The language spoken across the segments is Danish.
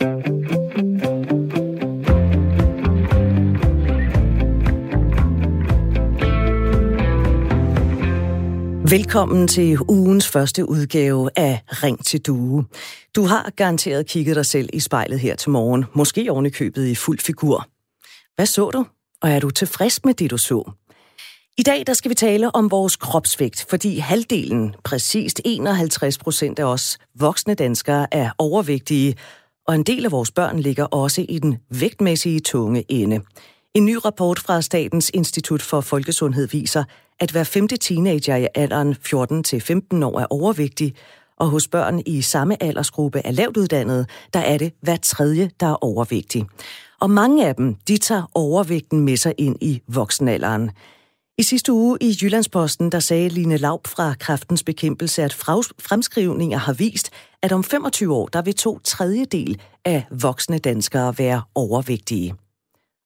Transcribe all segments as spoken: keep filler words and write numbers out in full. Velkommen til ugens første udgave af Ring til Due. Du har garanteret kigget dig selv i spejlet her til morgen, måske ovenikøbet i fuld figur. Hvad så du? Og er du tilfreds med det, du så? I dag der skal vi tale om vores kropsvægt, fordi halvdelen, præcist enoghalvtreds procent af os voksne danskere, er overvægtige, og en del af vores børn ligger også i den vægtmæssige tunge ende. En ny rapport fra Statens Institut for Folkesundhed viser, at hver femte teenager i alderen fjorten til femten år er overvægtig, og hos børn i samme aldersgruppe er lavt uddannede, der er det hver tredje, der er overvægtig. Og mange af dem, de tager overvægten med sig ind i voksenalderen. I sidste uge i Jyllandsposten, der sagde Line Laub fra Kræftens Bekæmpelse, at fremskrivninger har vist, at om femogtyve år, der vil to tredjedel af voksne danskere være overvægtige.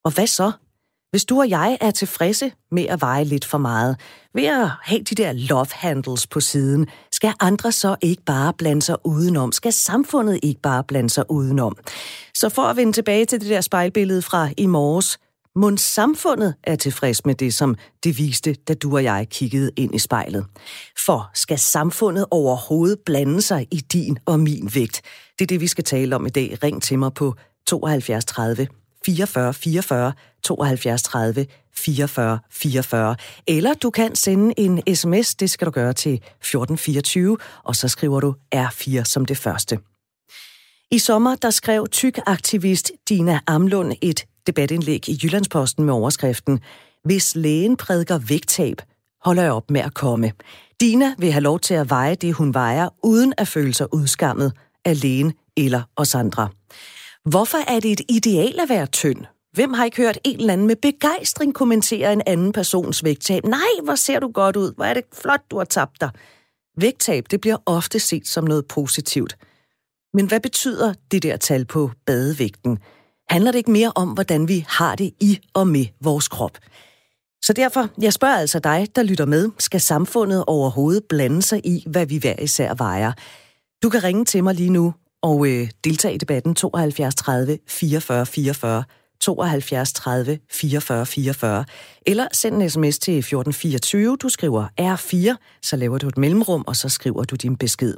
Og hvad så? Hvis du og jeg er tilfredse med at veje lidt for meget, ved at have de der love handles på siden, skal andre så ikke bare blande sig udenom? Skal samfundet ikke bare blande sig udenom? Så for at vende tilbage til det der spejlbillede fra i morges, mon samfundet er tilfreds med det, som det viste, da du og jeg kiggede ind i spejlet. For skal samfundet overhovedet blande sig i din og min vægt? Det er det, vi skal tale om i dag. Ring til mig på syv to tre nul fire fire fire fire, syv to tre nul fire fire fire fire. Eller du kan sende en sms, det skal du gøre til fjorten fireogtyve, og så skriver du R fire som det første. I sommer der skrev tykaktivist Dina Amlund et debatindlæg i Jyllandsposten med overskriften "Hvis lægen prædiker vægttab, holder jeg op med at komme". Dina vil have lov til at veje det, hun vejer, uden at føle sig udskammet af lægen eller os andre. Hvorfor er det et ideal at være tynd? Hvem har ikke hørt en eller anden med begejstring kommentere en anden persons vægttab? Nej, hvor ser du godt ud. Hvor er det flot, du har tabt dig. Vægttab, det bliver ofte set som noget positivt. Men hvad betyder det der tal på badevægten? Handler det ikke mere om, hvordan vi har det i og med vores krop? Så derfor, jeg spørger altså dig, der lytter med, skal samfundet overhovedet blande sig i, hvad vi hver især vejer? Du kan ringe til mig lige nu og øh, deltage i debatten syv to tre nul fire fire fire fire, syv to tre nul fire fire fire fire, eller send en sms til fjorten fireogtyve, du skriver R fire, så laver du et mellemrum, og så skriver du din besked.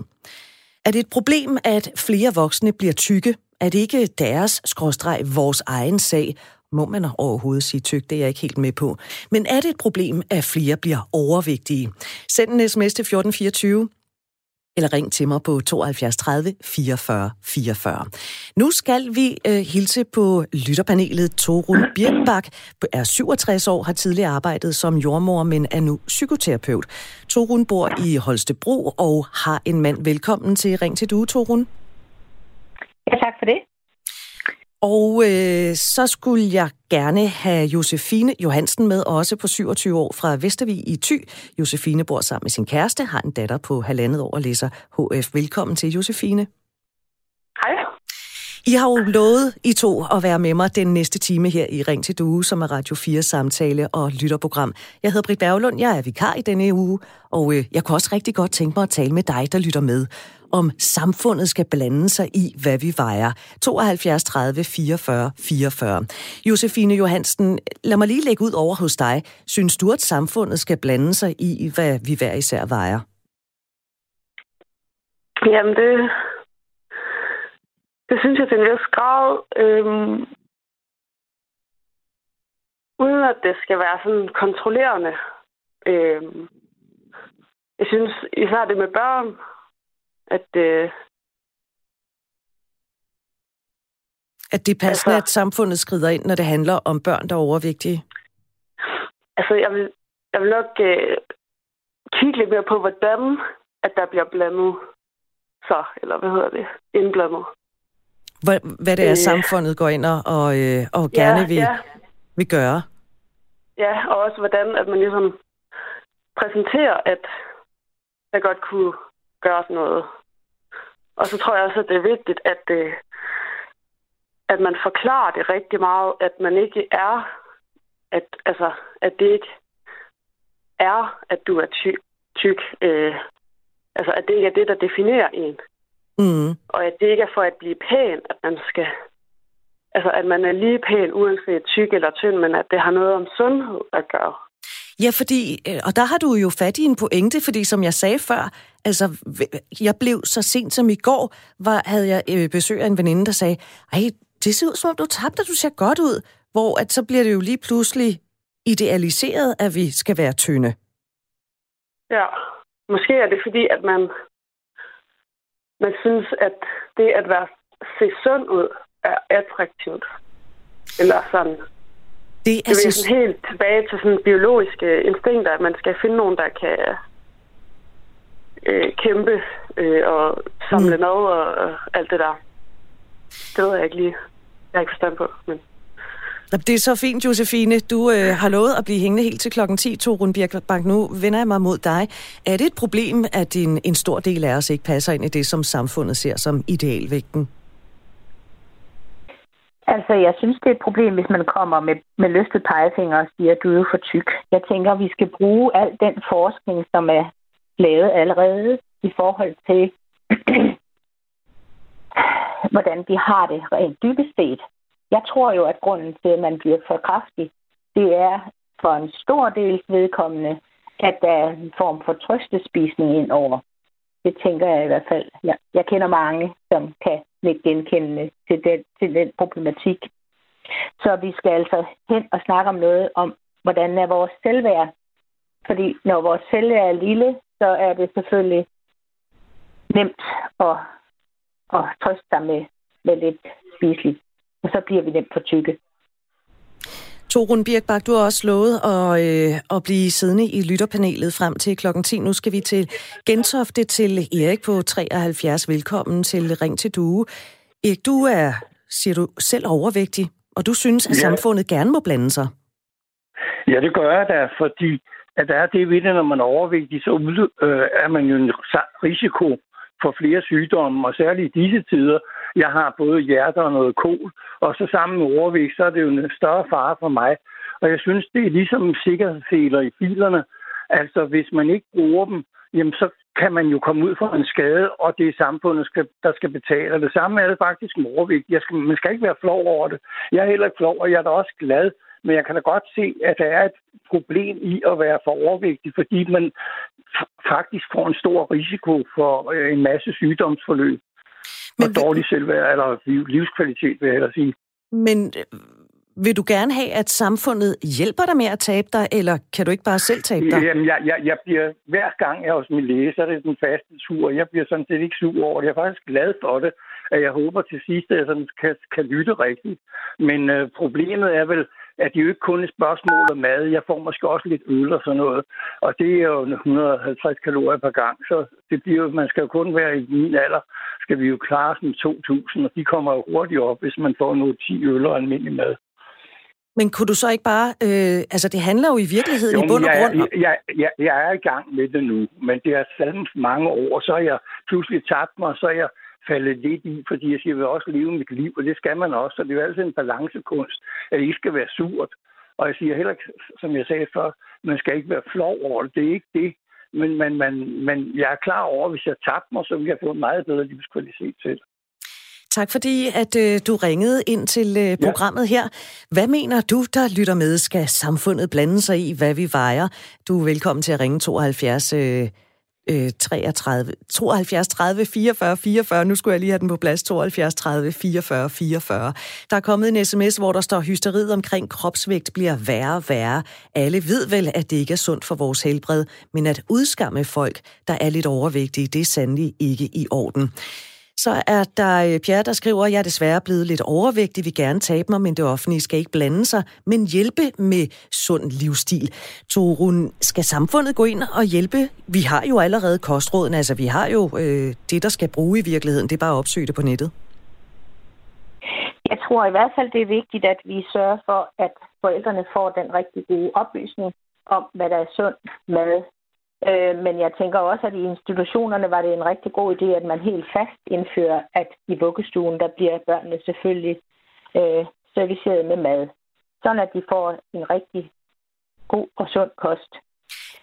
Er det et problem, at flere voksne bliver tykke? Er det ikke deres skråstreg vores egen sag? Må man overhovedet sige tyk, det er jeg ikke helt med på. Men er det et problem, at flere bliver overvægtige? Send en sms til fjorten fireogtyve. Eller ring til mig på syv to tre nul fire fire fire fire. Nu skal vi øh, hilse på lytterpanelet. Torun Birkbak er syvogtres år, har tidligere arbejdet som jordmor, men er nu psykoterapeut. Torun bor i Holstebro og har en mand. Velkommen til Ring til Due, Torun. Ja, tak for det. Og øh, så skulle jeg gerne have Josefine Johansen med, også på syvogtyve år, fra Vestervig i Thy. Josefine bor sammen med sin kæreste, har en datter på halvandet år og læser H F. Velkommen til, Josefine. Hej. I har jo lovet I to at være med mig den næste time her i Ring til Due, som er Radio fire samtale og lytterprogram. Jeg hedder Britt Bærlund, jeg er vikar i denne uge, og øh, jeg kunne også rigtig godt tænke mig at tale med dig, der lytter med, om samfundet skal blande sig i, hvad vi vejer. syv to tre nul fire fire fire fire. Josefine Johansen, lad mig lige lægge ud over hos dig. Synes du, at samfundet skal blande sig i, hvad vi hver især vejer? Jamen, det, det synes jeg til en vis grad. Øhm, uden at det skal være sådan kontrollerende. Øhm, jeg synes især det med børn, At, øh, at det er passende, altså, at samfundet skrider ind, når det handler om børn, der er overvægtige? Altså, jeg vil, jeg vil nok øh, kigge lidt mere på, hvordan at der bliver blandet så, eller hvad hedder det, indblandet. Hvad, hvad det er, øh, samfundet går ind og, og, øh, og gerne ja, vil, ja. vil gøre? Ja, og også hvordan at man ligesom præsenterer, at der godt kunne gøre noget. Og så tror jeg også, at det er vigtigt, at, øh, at man forklarer det rigtig meget, at man ikke er, at, altså, at det ikke er, at du er ty- tyk. Øh, altså, at det ikke er det, der definerer en. Mm. Og at det ikke er for at blive pæn, at man skal... Altså, at man er lige pæn, uanset tyk eller tynd, men at det har noget om sundhed at gøre. Ja, fordi, og der har du jo fat i en pointe, fordi som jeg sagde før, altså, jeg blev så sent som i går, var, havde jeg besøg af en veninde, der sagde, ej, det ser ud som om du tabte, du ser godt ud, hvor at så bliver det jo lige pludselig idealiseret, at vi skal være tynde. Ja, måske er det fordi, at man, man synes, at det at være, se sund ud, er attraktivt. Eller sådan. Det er, det er sådan helt tilbage til sådan biologiske instinkter, at man skal finde nogen, der kan øh, kæmpe øh, og samle mm. noget og, og alt det der. Det ved jeg ikke lige. Jeg har ikke forstand på, men... Det er så fint, Josefine. Du øh, har lovet at blive hængende helt til klokken ti. Torun Birkbak, nu vender jeg mig mod dig. Er det et problem, at en, en stor del af os ikke passer ind i det, som samfundet ser som idealvægten? Altså, jeg synes, det er et problem, hvis man kommer med, med løftet pegefinger og siger, at du er for tyk. Jeg tænker, vi skal bruge al den forskning, som er lavet allerede i forhold til, hvordan vi har det rent dybest set. Jeg tror jo, at grunden til, at man bliver for kraftig, det er for en stor dels vedkommende, at der er en form for trøstespisning ind over. Det tænker jeg i hvert fald. Jeg, jeg kender mange, som kan lidt genkendende til den, til den problematik. Så vi skal altså hen og snakke om noget om, hvordan er vores selvværd. Fordi når vores selvværd er lille, så er det selvfølgelig nemt at, at trøste sig med, med lidt spiseligt. Og så bliver vi nemt for tykke. Torun Birkbak, du har også lovet at, øh, at blive siddende i lytterpanelet frem til klokken ti. Nu skal vi til Gentofte til Erik på treoghalvfjerds. Velkommen til Ring til Due. Erik, du er, siger du, selv overvægtig, og du synes, at ja. samfundet gerne må blande sig. Ja, det gør jeg da, fordi at der er det ved det, når man er overvægtig, så øh, er man jo en risiko for flere sygdomme, og særligt i disse tider. Jeg har både hjerte og noget kol, og så sammen med overvægt, så er det jo en større fare for mig. Og jeg synes, det er ligesom sikkerhedsseler i bilerne. Altså, hvis man ikke bruger dem, jamen, så kan man jo komme ud for en skade, og det er samfundet, der skal betale. Og det samme er det faktisk med overvægt. Jeg skal, man skal ikke være flov over det. Jeg er heller ikke flov, og jeg er da også glad. Men jeg kan da godt se, at der er et problem i at være for overvægtig, fordi man faktisk får en stor risiko for en masse sygdomsforløb. Men og dårlig selvværd eller livskvalitet, vil jeg hellere sige. Men vil du gerne have, at samfundet hjælper dig med at tabe dig, eller kan du ikke bare selv tabe dig? Jamen, jeg, jeg, jeg bliver, hver gang jeg er hos min læge, så er det den faste tur. Jeg bliver sådan set ikke sur over det. Jeg er faktisk glad for det, at jeg håber til sidst, at jeg sådan kan, kan lytte rigtigt. Men øh, problemet er vel, at det jo ikke kun er et spørgsmål om mad. Jeg får måske også lidt øl og sådan noget. Og det er jo et hundrede og halvtreds kalorier per gang, så det bliver jo, man skal jo kun være i min alder, skal vi jo klare sådan to tusind, og de kommer jo hurtigt op, hvis man får noget ti øl og almindelig mad. Men kunne du så ikke bare... Øh, altså, det handler jo i virkeligheden jo, i bund og grund... Jeg, jeg, jeg, jeg er i gang med det nu, men det er sandens mange år, så har jeg pludselig tabt mig, så er jeg faldet lidt i, fordi jeg siger, jeg vil også leve mit liv, og det skal man også, og det er jo altid en balancekunst, at det ikke skal være surt. Og jeg siger heller, som jeg sagde før, man skal ikke være flov over det, det er ikke det. Men, men, men, men jeg er klar over, at hvis jeg tabte mig, så vil jeg få en meget bedre livskvalitet til det. Tak fordi, at øh, du ringede ind til øh, programmet ja. her. Hvad mener du, der lytter med? Skal samfundet blande sig i, hvad vi vejer? Du er velkommen til at ringe tooghalvfjerds tredive fireogfyrre fireogfyrre. Nu skulle jeg lige have den på plads. tooghalvfjerds tredive fireogfyrre fireogfyrre. Der er kommet en sms, hvor der står, hysteriet omkring kropsvægt bliver værre og værre. Alle ved vel, at det ikke er sundt for vores helbred, men at udskamme folk, der er lidt overvægtige, det er sandelig ikke i orden. Så er der Pierre, der skriver, jeg er desværre blevet lidt overvægtig, vil gerne tabe mig, men det offentlige skal ikke blande sig, men hjælpe med sund livsstil. Torun, skal samfundet gå ind og hjælpe? Vi har jo allerede kostrådene, altså vi har jo øh, det, der skal bruge i virkeligheden, det er bare at opsøge det på nettet. Jeg tror i hvert fald, det er vigtigt, at vi sørger for, at forældrene får den rigtig gode oplysning om, hvad der er sund mad. Men jeg tænker også, at i institutionerne var det en rigtig god idé, at man helt fast indfører, at i vuggestuen, der bliver børnene selvfølgelig øh, serviceret med mad. Sådan at de får en rigtig god og sund kost.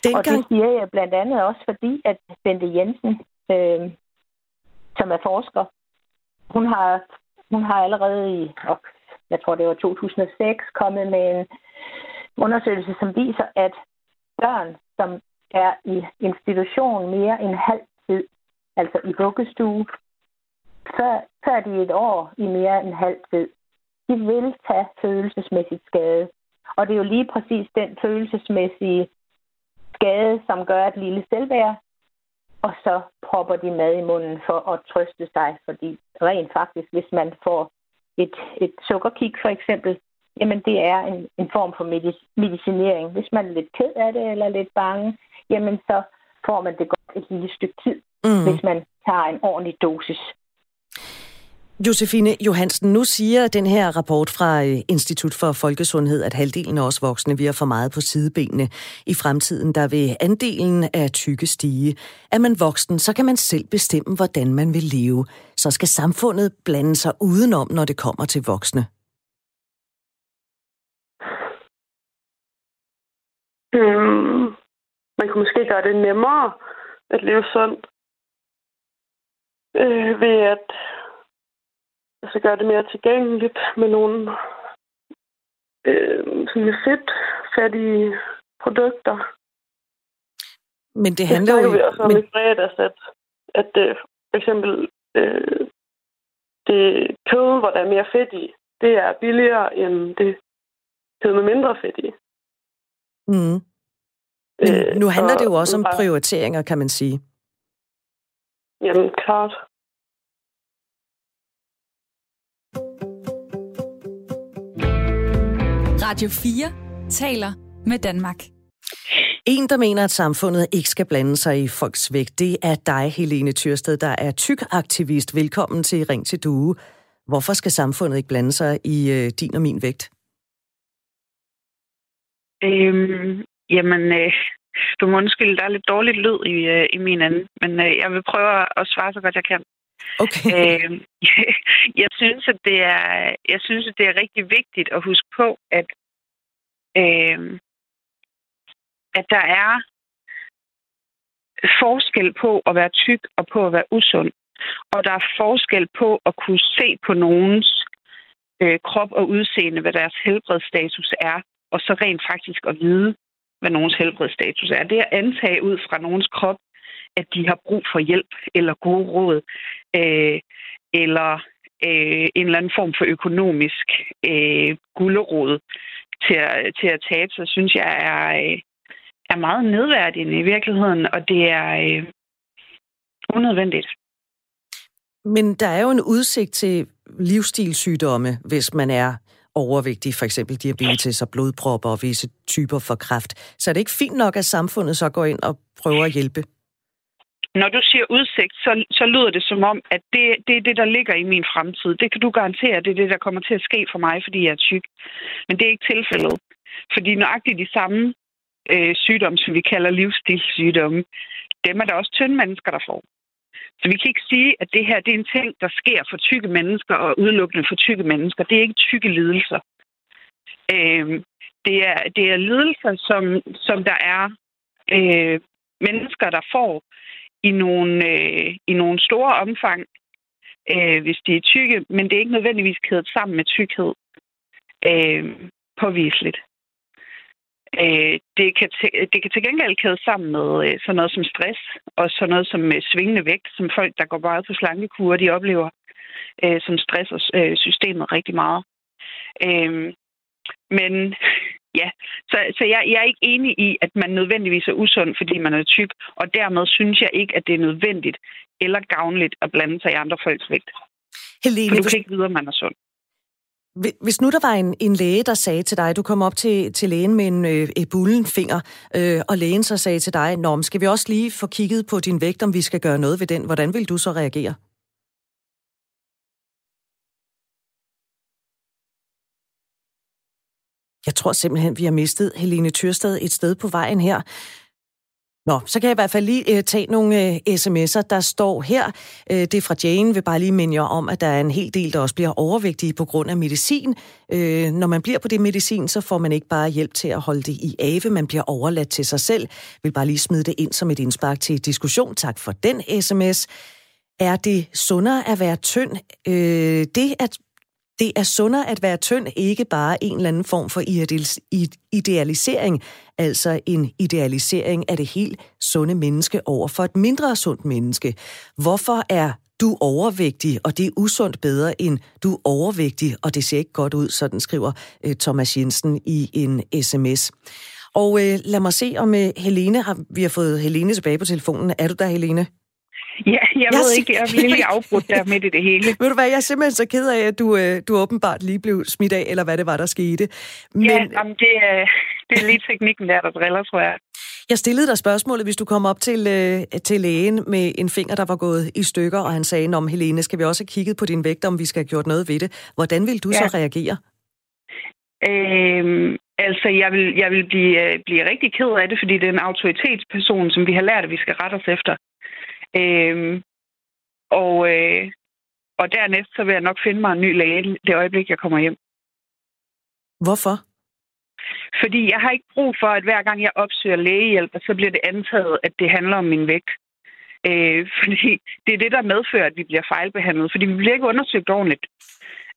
Dengang... Og det siger jeg blandt andet også, fordi at Bente Jensen, øh, som er forsker. Hun har, hun har allerede i, jeg tror det var to tusind og seks, kommet med en undersøgelse, som viser, at børn, som er i institution mere end halv tid, altså i vuggestue, før, før de et år i mere end halv tid, de vil tage følelsesmæssigt skade. Og det er jo lige præcis den følelsesmæssige skade, som gør et lille selvværd, og så propper de mad i munden for at trøste sig, fordi rent faktisk, hvis man får et, et sukkerkick for eksempel, jamen det er en, en form for medicinering. Hvis man er lidt ked af det eller lidt bange, jamen så får man det godt et lille stykke tid, mm. hvis man tager en ordentlig dosis. Josefine Johansen, nu siger den her rapport fra Institut for Folkesundhed, at halvdelen af os voksne vi har for meget på sidebenene. I fremtiden der vil andelen af tykke stige. Er man voksen, så kan man selv bestemme, hvordan man vil leve. Så skal samfundet blande sig udenom, når det kommer til voksne. Hmm. Man kunne måske gøre det nemmere at leve sundt øh, ved at altså gøre det mere tilgængeligt med nogle øh, sådan fedtfattige produkter. Men det handler jo også om i fredags, at, at øh, for eksempel øh, det kød, hvor der er mere fedt i, det er billigere end det kød med mindre fedt i. Mm. Men nu handler øh, det jo også om prioriteringer, kan man sige. Jamen, klart. Radio fire taler med Danmark. En, der mener, at samfundet ikke skal blande sig i folks vægt, det er dig, Helene Thyrsted, der er tykaktivist. Velkommen til Ring til Due. Hvorfor skal samfundet ikke blande sig i øh, din og min vægt? Øhm, jamen, øh, du må undskylde, der er lidt dårligt lyd i, øh, i min anden, men øh, jeg vil prøve at svare så godt, jeg kan. Okay. Øh, jeg synes, at det er, jeg synes, at det er rigtig vigtigt at huske på, at, øh, at der er forskel på at være tyk og på at være usund. Og der er forskel på at kunne se på nogens øh, krop og udseende, hvad deres helbredsstatus er, og så rent faktisk at vide, hvad nogens helbredsstatus er. Det at antage ud fra nogens krop, at de har brug for hjælp eller gode råd, øh, eller øh, en eller anden form for økonomisk øh, gulderåd til at, til at tabe, så synes jeg er, er meget nedværdigende i virkeligheden, og det er øh, unødvendigt. Men der er jo en udsigt til livsstilssygdomme, hvis man er overvægtig, for eksempel diabetes og blodpropper og visse typer for kræft. Så er det ikke fint nok, at samfundet så går ind og prøver at hjælpe? Når du siger udsigt, så, så lyder det som om, at det, det er det, der ligger i min fremtid. Det kan du garantere, det er det, der kommer til at ske for mig, fordi jeg er tyk. Men det er ikke tilfældet. Fordi nøjagtigt de samme øh, sygdomme, som vi kalder livsstilssygdomme, dem er der også tynde mennesker, der får. Så vi kan ikke sige, at det her det er en ting, der sker for tykke mennesker og udelukkende for tykke mennesker. Det er ikke tykke lidelser. Øh, det, er, det er lidelser, som, som der er øh, mennesker, der får i nogle, øh, i nogle store omfang, øh, hvis de er tykke, men det er ikke nødvendigvis kædet sammen med tykhed øh, påviseligt. Øh, det, kan t- det kan til gengæld kædes sammen med øh, sådan noget som stress og sådan noget som øh, svingende vægt, som folk, der går bare på slankekurer, de oplever, øh, som stresser øh, systemet rigtig meget. Øh, men ja, så, så jeg, jeg er ikke enig i, at man nødvendigvis er usund, fordi man er tyk, og dermed synes jeg ikke, at det er nødvendigt eller gavnligt at blande sig i andre folks vægt. Helene, for du kan ikke vide, at man er sund. Hvis nu der var en, en læge, der sagde til dig, du kom op til, til lægen med en øh, bullen finger, øh, og lægen så sagde til dig, nå, skal vi også lige få kigget på din vægt, om vi skal gøre noget ved den? Hvordan vil du så reagere? Jeg tror simpelthen, vi har mistet Helene Thyrsted et sted på vejen her. Nå, så kan jeg i hvert fald lige øh, tage nogle øh, sms'er, der står her. Øh, det er fra Jane, vil bare lige minde jer om, at der er en hel del, der også bliver overvægtige på grund af medicin. Øh, når man bliver på det medicin, så får man ikke bare hjælp til at holde det i ave, man bliver overladt til sig selv. Vil bare lige smide det ind som et indspark til diskussion. Tak for den sms. Er det sundere at være tynd? Øh, det, at, det er sundere at være tynd, ikke bare en eller anden form for idealisering, altså en idealisering af det helt sunde menneske over for et mindre sundt menneske. Hvorfor er du overvægtig, og det er usundt bedre end du er overvægtig, og det ser ikke godt ud, sådan skriver øh, Thomas Jensen i en sms. Og øh, lad mig se, om øh, Helene har, vi har fået Helene tilbage på telefonen. Er du der, Helene? Ja, jeg ved jeg ikke, jeg bliver helt afbrudt der midt i det hele. Ved du hvad, jeg er simpelthen så ked af, at du, du åbenbart lige blev smidt af, eller hvad det var, der skete. Men... Ja, jamen det, det er lige teknikken der, der driller, tror jeg. Jeg stillede dig spørgsmålet, hvis du kom op til, til lægen med en finger, der var gået i stykker, og han sagde, om Helene, skal vi også have kigget på din vægt, om vi skal have gjort noget ved det. Hvordan vil du ja. så reagere? Øhm... Altså, jeg vil, jeg vil blive, blive rigtig ked af det, fordi det er en autoritetsperson, som vi har lært, at vi skal rette os efter. Øhm, og, øh, og dernæst, så vil jeg nok finde mig en ny læge det øjeblik, jeg kommer hjem. Hvorfor? Fordi jeg har ikke brug for, at hver gang jeg opsøger lægehjælp, så bliver det antaget, at det handler om min vægt. Øh, fordi det er det, der medfører, at vi bliver fejlbehandlet, fordi vi bliver ikke undersøgt ordentligt.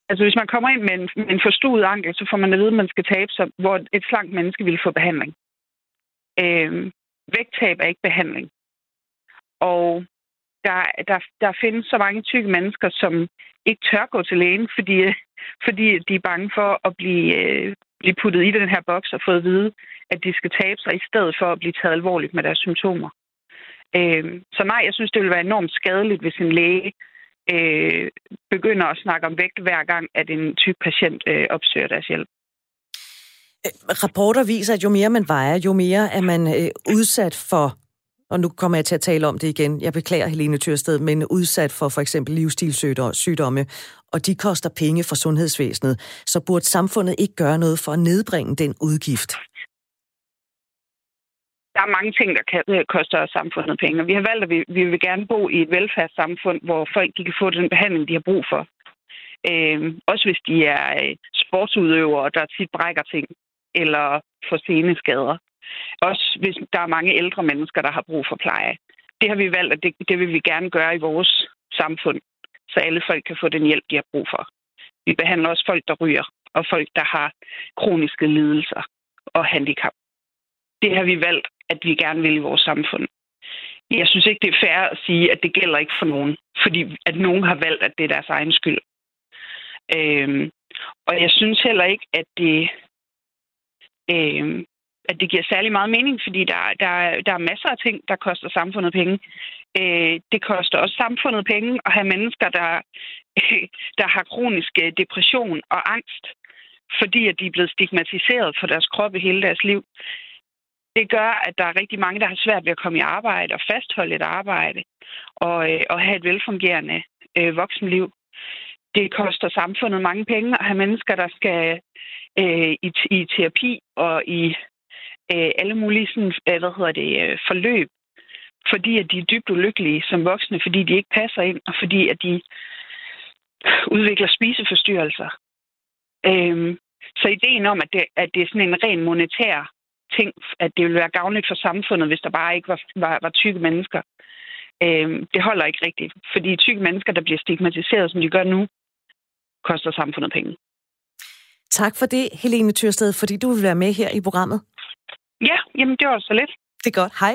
Altså, hvis man kommer ind med en, med en forstuet ankel, så får man at vide, at man skal tabe sig, hvor et slankt menneske ville få behandling. Øh, vægttab er ikke behandling. Og der, der, der findes så mange tykke mennesker, som ikke tør gå til lægen, fordi, fordi de er bange for at blive, øh, blive puttet i den her boks og få at vide, at de skal tabe sig, i stedet for at blive taget alvorligt med deres symptomer. Øh, så nej, jeg synes, det ville være enormt skadeligt, hvis en læge Øh, begynder at snakke om vægt hver gang, at en tyk patient øh, opsøger deres hjælp. Rapporter viser, at jo mere man vejer, jo mere er man øh, udsat for, og nu kommer jeg til at tale om det igen, jeg beklager Helene Thyrsted, men udsat for for eksempel livsstilssygdomme, og de koster penge for sundhedsvæsenet, så burde samfundet ikke gøre noget for at nedbringe den udgift? Der er mange ting, der koster samfundet penge. Vi har valgt, at vi vil gerne bo i et velfærdssamfund, hvor folk de kan få den behandling, de har brug for. Øh, også hvis de er sportsudøvere, der tit brækker ting eller får seneskader. Også hvis der er mange ældre mennesker, der har brug for pleje. Det har vi valgt, at det, det vil vi gerne gøre i vores samfund, så alle folk kan få den hjælp, de har brug for. Vi behandler også folk, der ryger, og folk, der har kroniske lidelser og handicap. Det har vi valgt, at vi gerne vil i vores samfund. Jeg synes ikke, det er fair at sige, at det gælder ikke for nogen, fordi at nogen har valgt, at det er deres egen skyld. Øhm, og jeg synes heller ikke, at det, øhm, at det giver særlig meget mening, fordi der, der, der er masser af ting, der koster samfundet penge. Øh, det koster også samfundet penge at have mennesker, der, der har kronisk depression og angst, fordi at de er blevet stigmatiseret for deres krop i hele deres liv. Det gør, at der er rigtig mange, der har svært ved at komme i arbejde og fastholde et arbejde og, og have et velfungerende øh, voksenliv. Det koster samfundet mange penge at have mennesker, der skal øh, i, i terapi og i øh, alle mulige sådan, hvad hedder det, forløb, fordi at de er dybt ulykkelige som voksne, fordi de ikke passer ind, og fordi at de udvikler spiseforstyrrelser. Øh, så ideen om, at det, at det er sådan en ren monetær ting, at det ville være gavnligt for samfundet, hvis der bare ikke var, var, var tykke mennesker. Øhm, det holder ikke rigtigt, fordi tykke mennesker, der bliver stigmatiseret, som de gør nu, koster samfundet penge. Tak for det, Helene Thyrsted, fordi du vil være med her i programmet. Ja, jamen det var så lidt. Det er godt. Hej.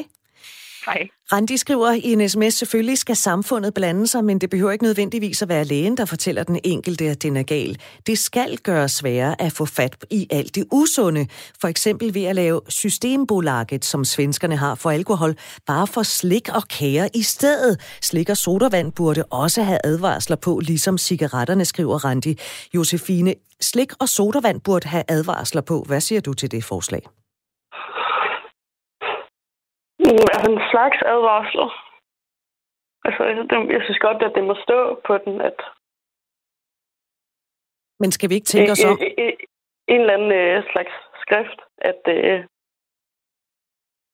Hej. Randi skriver i en sms, selvfølgelig skal samfundet blande sig, men det behøver ikke nødvendigvis at være lægen, der fortæller den enkelte, at den er gal. Det skal gøres sværere at få fat i alt det usunde. For eksempel ved at lave systembolaget, som svenskerne har for alkohol, bare for slik og kager i stedet. Slik og sodavand burde også have advarsler på, ligesom cigaretterne, skriver Randi. Josefine, slik og sodavand burde have advarsler på. Hvad siger du til det forslag? Altså en slags advarsler. Altså, jeg synes godt, at det må stå på den, at... Men skal vi ikke tænke os om? En eller anden slags skrift, at,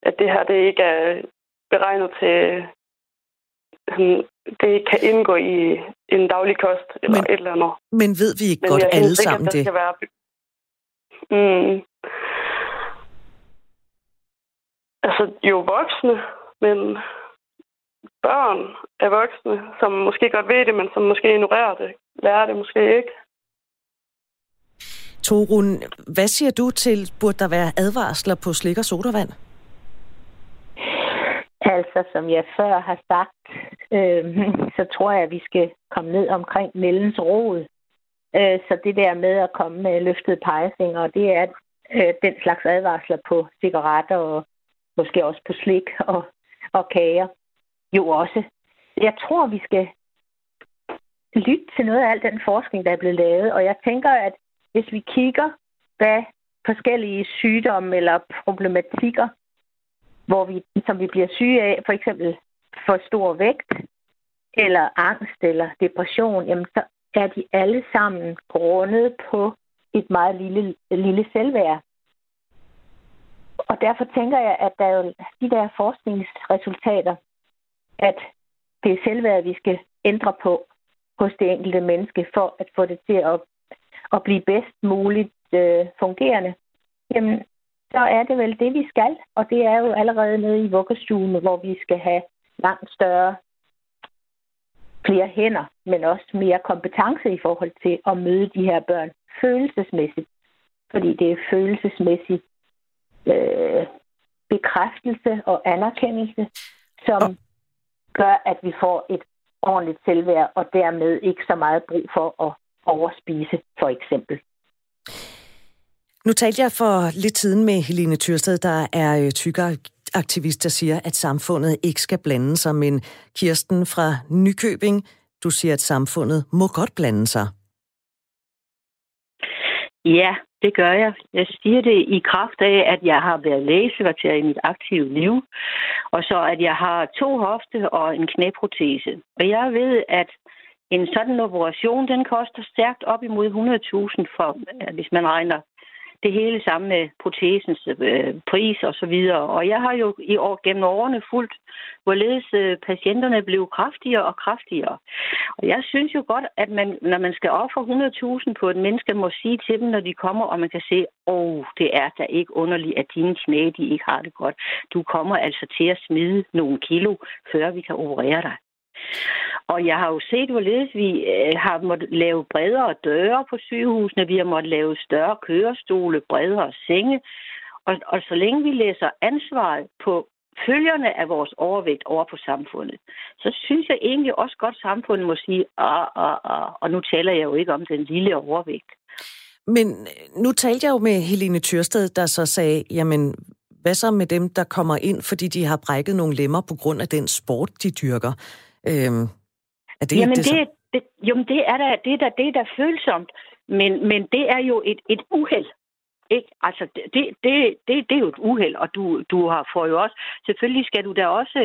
at det her, det ikke er beregnet til... Det kan indgå i en daglig kost, eller men, et eller andet. Men ved vi ikke men godt alle sammen ikke, det? Skal være... Mm. Altså, jo voksne, men børn af voksne, som måske godt ved det, men som måske ignorerer det, lærer det måske ikke. Torun, hvad siger du til, burde der være advarsler på slik og sodavand? Altså, som jeg før har sagt, øh, så tror jeg, at vi skal komme ned omkring nældens rod. Øh, så det der med at komme med løftede pegefinger, det er øh, den slags advarsler på cigaretter og måske også på slik og, og kager. Jo også. Jeg tror, vi skal lytte til noget af al den forskning, der er blevet lavet. Og jeg tænker, at hvis vi kigger, hvad forskellige sygdomme eller problematikker, hvor vi, som vi bliver syge af, for eksempel for stor vægt, eller angst eller depression, jamen så er de alle sammen grundet på et meget lille, lille selvværd. Og derfor tænker jeg, at der er jo de der forskningsresultater, at det er selvværd, vi skal ændre på hos det enkelte menneske, for at få det til at, at blive bedst muligt øh, fungerende. Jamen, så er det vel det, vi skal, og det er jo allerede nede i vuggestuen, hvor vi skal have langt større, flere hænder, men også mere kompetence i forhold til at møde de her børn følelsesmæssigt. Fordi det er følelsesmæssig øh, bekræftelse og anerkendelse, som gør, at vi får et ordentligt selvværd, og dermed ikke så meget brug for at overspise, for eksempel. Nu talte jeg for lidt tiden med Helene Thyrsted, der er tyggeraktivist, der siger, at samfundet ikke skal blande sig. Men Kirsten fra Nykøbing, du siger, at samfundet må godt blande sig. Ja, det gør jeg. Jeg siger det i kraft af, at jeg har været lægesekretær i mit aktive liv, og så at jeg har to hofte og en knæprotese. Og jeg ved, at en sådan operation, den koster stærkt op imod hundrede tusind for, hvis man regner det hele sammen med protesens øh, pris og så videre. Og jeg har jo i år, gennem årene fulgt, hvorledes øh, patienterne blev kraftigere og kraftigere. Og jeg synes jo godt, at man, når man skal ofre hundrede tusind på et menneske, må sige til dem, når de kommer, og man kan se, åh, det er da ikke underligt, at dine knæ, de ikke har det godt. Du kommer altså til at smide nogle kilo, før vi kan operere dig. Og jeg har jo set, hvorledes vi har måttet lave bredere døre på sygehusene, vi har måttet lave større kørestole, bredere senge. Og, og så længe vi læser ansvaret på følgerne af vores overvægt over på samfundet, så synes jeg egentlig også godt, at samfundet må sige, ah, ah, ah. Og nu taler jeg jo ikke om den lille overvægt. Men nu talte jeg jo med Helene Thyrsted, der så sagde, jamen, hvad så med dem, der kommer ind, fordi de har brækket nogle lemmer på grund af den sport, de dyrker? Øhm, er det Jamen, det, så? det, jo, det er da det, der, det der følsomt, men, men det er jo et, et uheld. Ikke? Altså, det, det, det, det er jo et uheld, og du, du har, får jo også... Selvfølgelig skal du da også,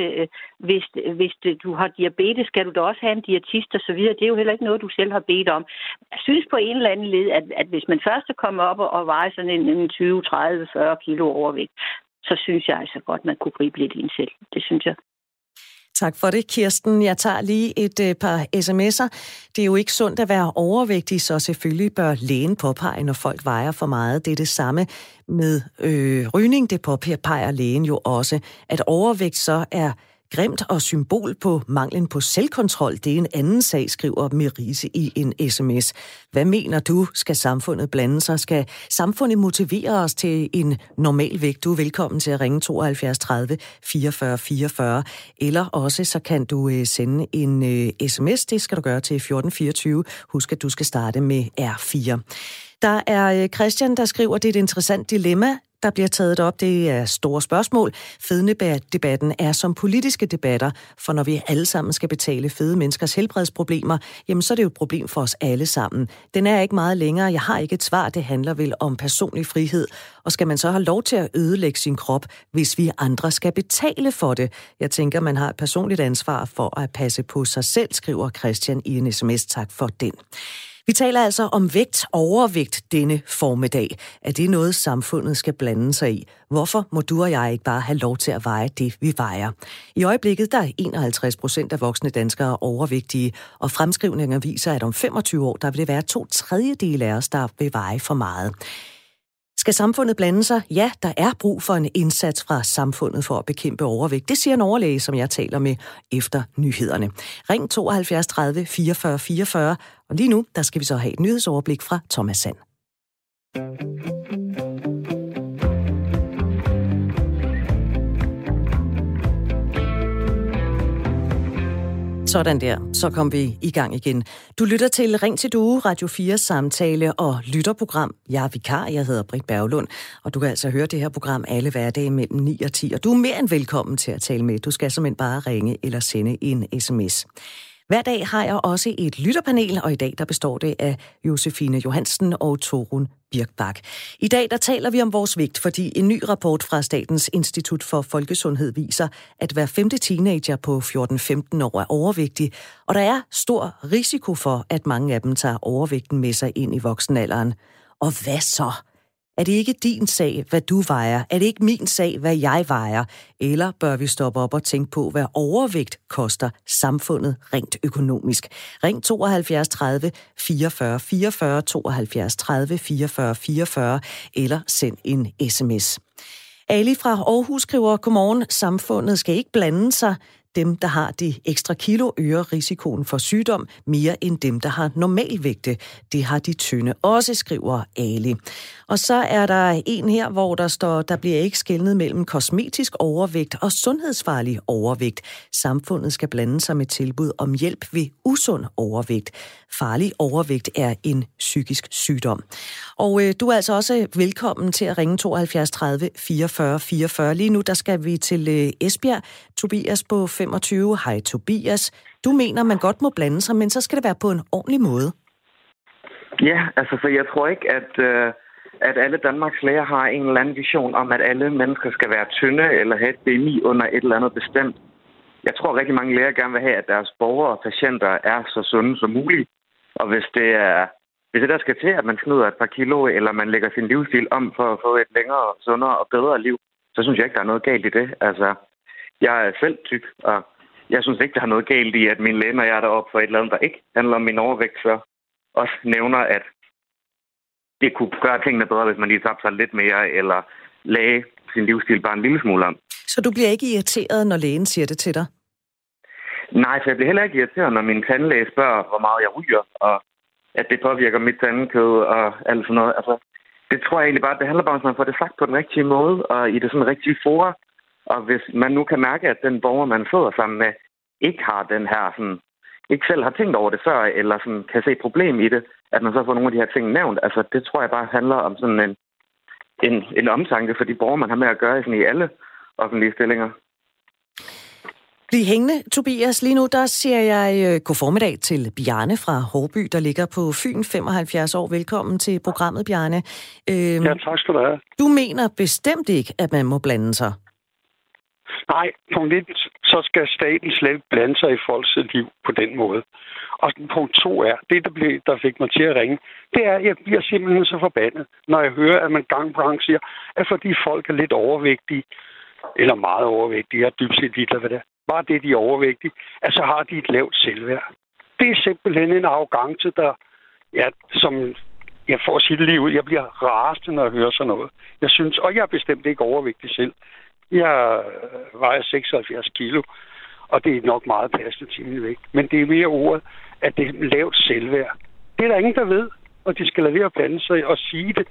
hvis, hvis du har diabetes, skal du da også have en diætist og så videre. Det er jo heller ikke noget, du selv har bedt om. Jeg synes på en eller anden led, at, at hvis man først kommer op og, og vejer sådan en, en tyve, tredive, fyrre kilo overvægt, så synes jeg altså godt, man kunne gribe lidt ind selv. Det synes jeg. Tak for det, Kirsten. Jeg tager lige et øh, par sms'er. Det er jo ikke sundt at være overvægtig, så selvfølgelig bør lægen påpege, når folk vejer for meget. Det er det samme med øh, rygning. Det påpeger lægen jo også. At overvægt så er grimt og symbol på manglen på selvkontrol, det er en anden sag, skriver Merise i en sms. Hvad mener du? Skal samfundet blande sig? Skal samfundet motivere os til en normal vægt? Du er velkommen til at ringe tooghalvfjerds tredive fireogfyrre fireogfyrre, eller også så kan du sende en sms. Det skal du gøre til fjorten fireogtyve. Husk, at du skal starte med R fire. Der er Christian, der skriver, det er et interessant dilemma, der bliver taget op. Det er store spørgsmål. Fedmedebatten er som politiske debatter, for når vi alle sammen skal betale fede menneskers helbredsproblemer, jamen så er det jo et problem for os alle sammen. Den er ikke meget længere. Jeg har ikke et svar. Det handler vel om personlig frihed. Og skal man så have lov til at ødelægge sin krop, hvis vi andre skal betale for det? Jeg tænker, man har et personligt ansvar for at passe på sig selv, skriver Christian i en sms. Tak for den. Vi taler altså om vægt, overvægt denne formiddag. Er det noget, samfundet skal blande sig i? Hvorfor må du og jeg ikke bare have lov til at veje det, vi vejer? I øjeblikket der er enoghalvtreds procent af voksne danskere overvægtige, og fremskrivninger viser, at om femogtyve år, der vil det være to tredjedele af os, der vil veje for meget. Skal samfundet blande sig? Ja, der er brug for en indsats fra samfundet for at bekæmpe overvægt. Det siger en overlæge, som jeg taler med efter nyhederne. Ring tooghalvfjerds tredive fireogfyrre fireogfyrre, og lige nu, der skal vi så have et nyhedsoverblik fra Thomas Sand. Sådan der, så kom vi i gang igen. Du lytter til Ring til Due, Radio fires samtale- og lytterprogram. Jeg er vikar, jeg hedder Britt Bærlund, og du kan altså høre det her program alle hverdage mellem ni og ti, og du er mere end velkommen til at tale med. Du skal simpelthen bare ringe eller sende en sms. Hver dag har jeg også et lytterpanel, og i dag der består det af Josefine Johansen og Torun Birkbak. I dag der taler vi om vores vægt, fordi en ny rapport fra Statens Institut for Folkesundhed viser, at hver femte teenager på fjorten til femten år er overvægtig, og der er stor risiko for, at mange af dem tager overvægten med sig ind i voksenalderen. Og hvad så? Er det ikke din sag, hvad du vejer? Er det ikke min sag, hvad jeg vejer? Eller bør vi stoppe op og tænke på, hvad overvægt koster samfundet rent økonomisk? Ring tooghalvfjerds tredive fireogfyrre fireogfyrre, tooghalvfjerds tredive fireogfyrre fireogfyrre, eller send en sms. Ali fra Aarhus skriver, godmorgen, samfundet skal ikke blande sig. Dem, der har de ekstra kilo, øger risikoen for sygdom mere end dem, der har normalvægte. Det har de tynde også, skriver Ali. Og så er der en her, hvor der står, der bliver ikke skelnet mellem kosmetisk overvægt og sundhedsfarlig overvægt. Samfundet skal blande sig med tilbud om hjælp ved usund overvægt. Farlig overvægt er en psykisk sygdom. Og øh, du er altså også velkommen til at ringe tooghalvfjerds tredive fireogfyrre fireogfyrre. Lige nu, der skal vi til øh, Esbjerg. Tobias på femogtyve. Hej Tobias. Du mener, man godt må blande sig, men så skal det være på en ordentlig måde. Ja, altså for jeg tror ikke, at... Øh at alle Danmarks læger har en eller anden vision om, at alle mennesker skal være tynde eller have et B M I under et eller andet bestemt. Jeg tror rigtig mange læger gerne vil have, at deres borgere og patienter er så sunde som muligt. Og hvis det, er, hvis det der skal til, at man smider et par kilo, eller man lægger sin livsstil om for at få et længere, sundere og bedre liv, så synes jeg ikke, der er noget galt i det. Altså, jeg er selv tyk, og jeg synes ikke, der er noget galt i, at min læge, når jeg er deroppe for et eller andet, der ikke handler om min overvægt, så også nævner, at det kunne gøre tingene bedre, hvis man lige tabte sig lidt mere, eller lagde sin livsstil bare en lille smule om. Så du bliver ikke irriteret, når lægen siger det til dig? Nej, for jeg bliver heller ikke irriteret, når min tandlæge spørger, hvor meget jeg ryger, og at det påvirker mit tandkød og alt sådan noget. Altså, det tror jeg egentlig bare, det handler bare om, at man får det sagt på den rigtige måde, og i det sådan rigtige fora. Og hvis man nu kan mærke, at den borger, man sidder sammen med, ikke har den her sådan... ikke selv har tænkt over det før, eller sådan kan se et problem i det, at man så får nogle af de her ting nævnt. Altså, det tror jeg bare handler om sådan en, en, en omtanke for de borgere, man har med at gøre sådan i alle offentlige stillinger. Bliv hængende, Tobias. Lige nu, der siger jeg god formiddag til Bjarne fra Hårby, der ligger på Fyn, femoghalvfjerds år. Velkommen til programmet, Bjarne. Øhm, ja, tak skal du have. Du mener bestemt ikke, at man må blande sig. Nej, punkt et, så skal staten slet ikke blande sig i folks liv på den måde. Og punkt to er, det der, blev, der fik mig til at ringe, det er, at jeg bliver simpelthen så forbandet, når jeg hører, at man gang på gang siger, at fordi folk er lidt overvægtige, eller meget overvægtige, og dybt set lidt af hvad det er, bare det, de er overvægtige, at så har de et lavt selvværd. Det er simpelthen en arrogance, der, ja, som jeg får sit liv ud. Jeg bliver rasende, når jeg hører sådan noget. Jeg synes, og jeg er bestemt ikke overvægtig selv. Jeg vejer seksoghalvfjerds kilo, og det er nok meget passende til min vægt. Men det er mere ordet, at det er lavt selvværd. Det er der ingen, der ved, og de skal lade være at blande sig og sige det.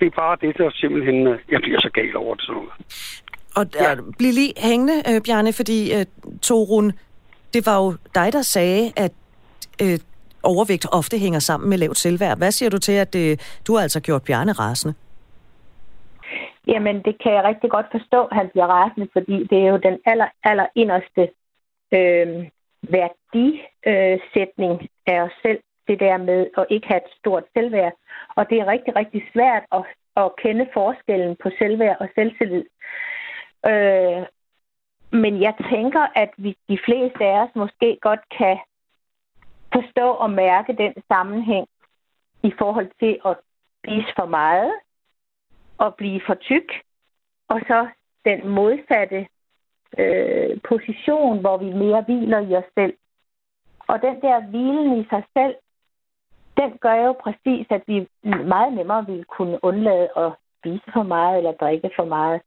Det er bare det, der simpelthen... Jeg bliver så gal over det sådan noget. Og ja. Bliv lige hængende, Bjarne, fordi øh, Torun, det var jo dig, der sagde, at øh, overvægt ofte hænger sammen med lavt selvværd. Hvad siger du til, at øh, du har altså gjort Bjarne rasende? Jamen, det kan jeg rigtig godt forstå, han bliver rasende, fordi det er jo den aller, aller inderste øh, værdisætning af os selv, det der med at ikke have et stort selvværd. Og det er rigtig, rigtig svært at, at kende forskellen på selvværd og selvtillid. Øh, men jeg tænker, at vi de fleste af os måske godt kan forstå og mærke den sammenhæng i forhold til at spise for meget, at blive for tyk, og så den modsatte øh, position, hvor vi mere hviler i os selv. Og den der hvilen i sig selv, den gør jo præcis, at vi meget nemmere ville kunne undlade at spise for meget eller drikke for meget,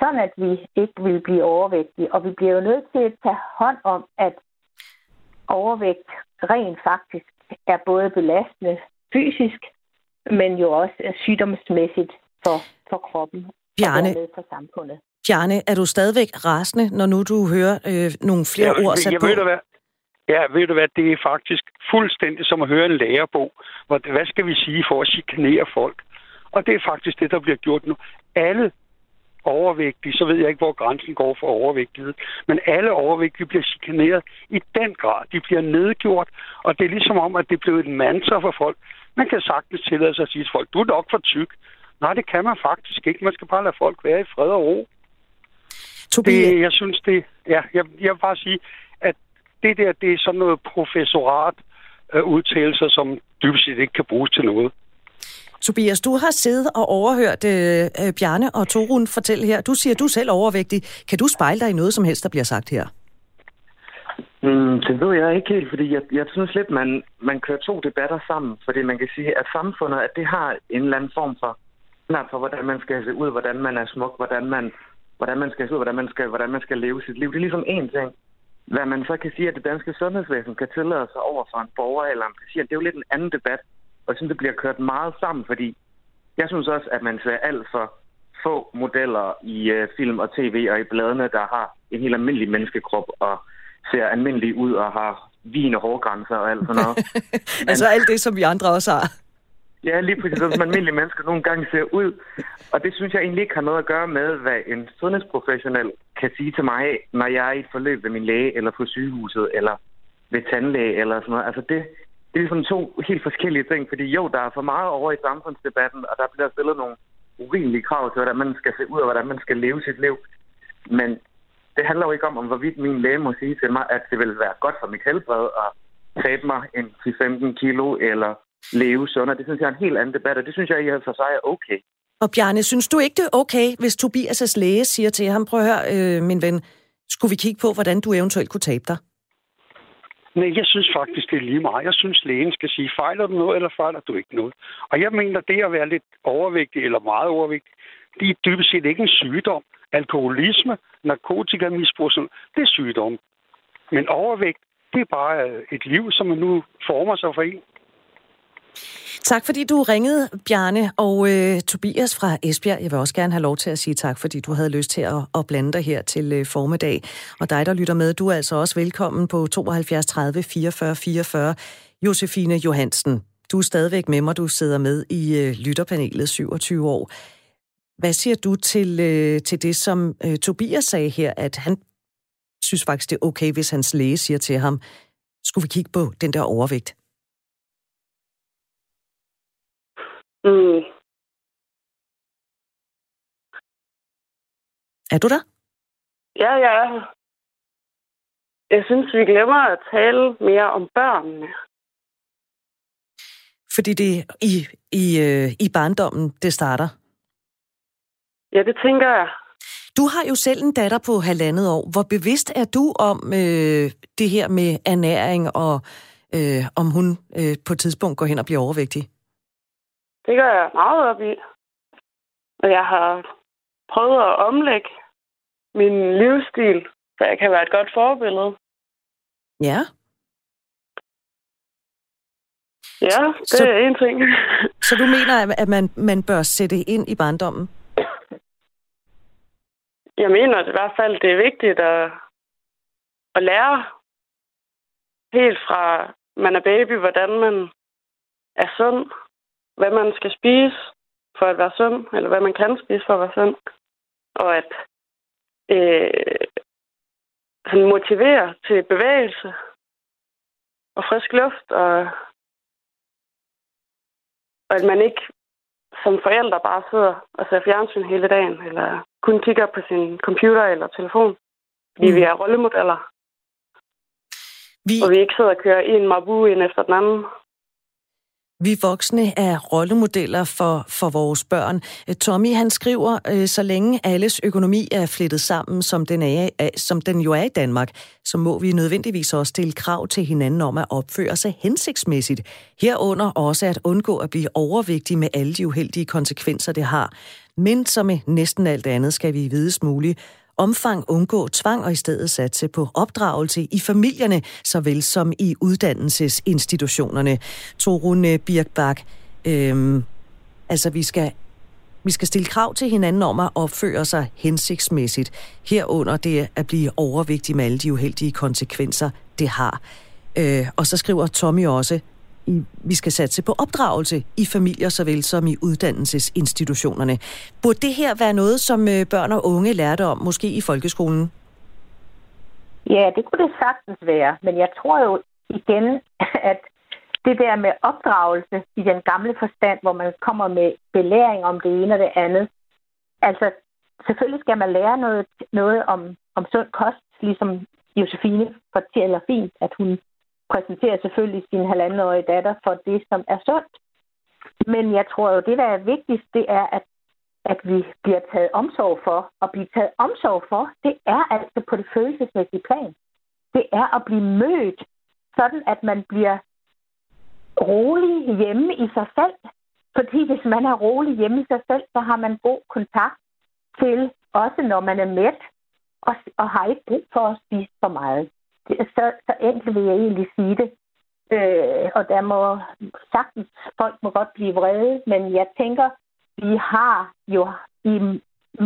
sådan at vi ikke ville blive overvægtige. Og vi bliver jo nødt til at tage hånd om, at overvægt rent faktisk er både belastende fysisk, men jo også sygdomsmæssigt for, for kroppen Bjarne. Og dermed for samfundet. Bjarne, er du stadigvæk rasende, når nu du hører øh, nogle flere ja, ord sat jeg, på? Ved du hvad? Ja, ved du hvad, det er faktisk fuldstændig som at høre en lærebog. Hvad skal vi sige for at chikanere folk? Og det er faktisk det, der bliver gjort nu. Alle overvægtige, så ved jeg ikke, hvor grænsen går for overvægtighed, men alle overvægtige bliver chikaneret i den grad. De bliver nedgjort, og det er ligesom om, at det er blevet en mantra for folk. Man kan sagtens tillade sig at sige til folk, du er nok for tyk. Nej, det kan man faktisk ikke. Man skal bare lade folk være i fred og ro. Det, jeg synes det, ja, jeg, jeg vil bare sige, at det der, det er sådan noget professorat øh, udtalelser, som dybest set ikke kan bruges til noget. Tobias, du har siddet og overhørt øh, Bjarne og Torun fortælle her. Du siger, du er selv overvægtig. Kan du spejle dig i noget som helst, der bliver sagt her? Mm, det ved jeg ikke helt, fordi jeg, jeg synes lidt, man, man kører to debatter sammen, fordi man kan sige, at samfundet, at det har en eller anden form for, for hvordan man skal se ud, hvordan man er smuk, hvordan man hvordan man skal se ud, hvordan man skal, hvordan man skal leve sit liv. Det er ligesom én ting. Hvad man så kan sige, at det danske sundhedsvæsen kan tillade sig over for en borger eller en patient, det er jo lidt en anden debat, og jeg synes, det bliver kørt meget sammen, fordi jeg synes også, at man ser alt for få modeller i øh, film og tv og i bladene, der har en helt almindelig menneskekrop og ser almindelig ud og har vigende hårgrænser og alt sådan noget. Men, altså alt det, som vi andre også har. Ja, lige præcis, som almindelige mennesker nogle gange ser ud. Og det synes jeg egentlig ikke har noget at gøre med, hvad en sundhedsprofessionel kan sige til mig, når jeg er i et forløb ved min læge, eller på sygehuset, eller ved tandlæge, eller sådan noget. Altså det, det er ligesom to helt forskellige ting, fordi jo, der er for meget over i samfundsdebatten, og der bliver stillet nogle urimelige krav til, hvordan man skal se ud, og hvordan man skal leve sit liv. Men det handler jo ikke om, om hvorvidt min læge må sige til mig, at det vil være godt for mit helbred at tabe mig en ti til femten kilo, eller leve sådan, og det synes jeg er en helt anden debat, og det synes jeg i for sig er okay. Og Bjarne, synes du ikke, det er okay, hvis Tobias' læge siger til ham, prøv at høre, øh, min ven, skulle vi kigge på, hvordan du eventuelt kunne tabe dig? Nej, jeg synes faktisk, det er lige meget. Jeg synes, lægen skal sige, fejler du noget, eller fejler du ikke noget? Og jeg mener, det at være lidt overvægtig, eller meget overvægtig, det er dybest set ikke en sygdom. Alkoholisme, narkotikamisbrug, det er sygdom. Men overvægt, det er bare et liv, som man nu former sig for en. Tak fordi du ringede, Bjarne og øh, Tobias fra Esbjerg. Jeg vil også gerne have lov til at sige tak, fordi du havde lyst til at, at blande dig her til øh, formiddag. Og dig, der lytter med, du er altså også velkommen på tooghalvfjerds tredive fireogfyrre fireogfyrre. Josefine Johansen, du er stadigvæk med mig, du sidder med i øh, lytterpanelet, syvogtyve år. Hvad siger du til, øh, til det, som øh, Tobias sagde her, at han synes faktisk, det er okay, hvis hans læge siger til ham, skulle vi kigge på den der overvægt? Mm. Er du der? Ja, ja. Jeg synes, vi glemmer at tale mere om børnene. Fordi det er i, i, i barndommen, det starter? Ja, det tænker jeg. Du har jo selv en datter på halvandet år. Hvor bevidst er du om øh, det her med ernæring, og øh, om hun øh, på et tidspunkt går hen og bliver overvægtig? Det gør jeg meget op i. Og jeg har prøvet at omlægge min livsstil, så jeg kan være et godt forbillede. Ja. Ja, det så, er en ting. Så du mener, at man, man bør sætte ind i barndommen? Jeg mener at i hvert fald, det er vigtigt at, at lære helt fra man er baby, hvordan man er sund. Hvad man skal spise for at være sund, eller hvad man kan spise for at være sund. Og at øh, han motiverer til bevægelse og frisk luft, og, og at man ikke som forældre bare sidder og ser fjernsyn hele dagen, eller kun kigger på sin computer eller telefon, fordi mm. vi er rollemodeller. Vi... Og vi ikke sidder og kører en marbu ind efter den anden. Vi voksne er rollemodeller for, for vores børn. Tommy, han skriver, så længe alles økonomi er flettet sammen, som den, er, som den jo er i Danmark, så må vi nødvendigvis også stille krav til hinanden om at opføre sig hensigtsmæssigt. Herunder også at undgå at blive overvægtig med alle de uheldige konsekvenser, det har. Men som med næsten alt andet skal vi i videst muligt omfang undgå tvang og i stedet satse på opdragelse i familierne, såvel som i uddannelsesinstitutionerne. Torun Birkbak, øhm, altså vi skal, vi skal stille krav til hinanden om at opføre sig hensigtsmæssigt. Herunder det at blive overvægtig med alle de uheldige konsekvenser, det har. Øh, og så skriver Tommy også, vi skal satse på opdragelse i familier, såvel som i uddannelsesinstitutionerne. Burde det her være noget, som børn og unge lærte om, måske i folkeskolen? Ja, det kunne det sagtens være. Men jeg tror jo igen, at det der med opdragelse i den gamle forstand, hvor man kommer med belæring om det ene og det andet. Altså, selvfølgelig skal man lære noget, noget om, om sund kost, ligesom Josefine fortæller fint, at hun præsenterer selvfølgelig sin halvandenårige datter for det, som er sundt. Men jeg tror jo, det der er vigtigst, det er, at, at vi bliver taget omsorg for. Og blive taget omsorg for, det er altså på det følelsesmæssige plan. Det er at blive mødt, sådan at man bliver rolig hjemme i sig selv. Fordi hvis man er rolig hjemme i sig selv, så har man god kontakt til, også når man er mæt, og, og har ikke brug for at spise for meget. Så, så enkelt vil jeg egentlig sige det. Øh, og der må sagtens, folk må godt blive vrede, men jeg tænker, vi har jo i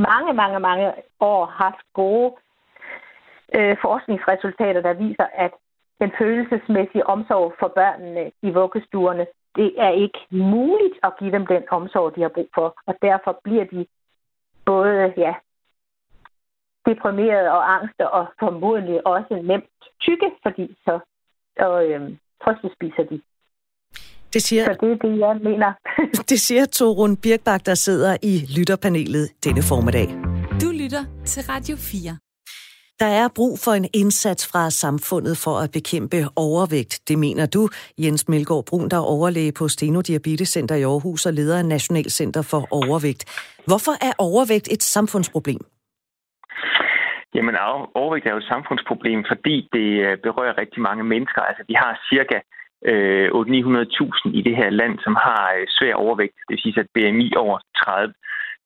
mange, mange, mange år haft gode øh, forskningsresultater, der viser, at den følelsesmæssige omsorg for børnene i vuggestuerne, det er ikke muligt at give dem den omsorg, de har brug for. Og derfor bliver de både, ja, deprimerede og angst og formodentlig også nemt tykke, fordi så og, øhm, trøstespiser de. Det siger, så det er det, jeg mener. Det siger Torun Birkbak, der sidder i lytterpanelet denne formiddag. Du lytter til Radio fire. Der er brug for en indsats fra samfundet for at bekæmpe overvægt. Det mener du, Jens Melgaard Brun, der er overlæge på Steno Diabetes Center i Aarhus og leder af National Center for Overvægt. Hvorfor er overvægt et samfundsproblem? Jamen, overvægt er jo et samfundsproblem, fordi det berører rigtig mange mennesker. Altså, vi har cirka øh, otte hundrede til ni hundrede tusind i det her land, som har øh, svær overvægt. Det vil sige, at B M I over tredive.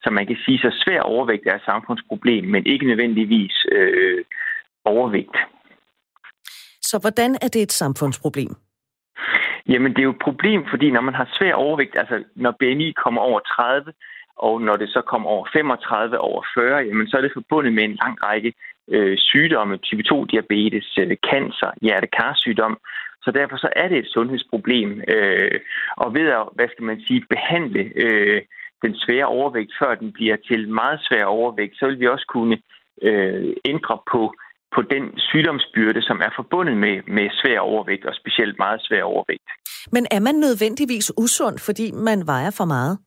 Så man kan sige, at svær overvægt er et samfundsproblem, men ikke nødvendigvis øh, overvægt. Så hvordan er det et samfundsproblem? Jamen, det er jo et problem, fordi når man har svær overvægt, altså når B M I kommer over tredive, og når det så kommer over femogtredive, over fyrre, jamen så er det forbundet med en lang række øh, sygdomme, type to-diabetes, øh, cancer, hjertekarsygdom. Så derfor så er det et sundhedsproblem. Øh, og ved at, hvad skal man sige, behandle øh, den svære overvægt, før den bliver til meget svær overvægt, så vil vi også kunne øh, ændre på, på den sygdomsbyrde, som er forbundet med, med svær overvægt, og specielt meget svær overvægt. Men er man nødvendigvis usund, fordi man vejer for meget?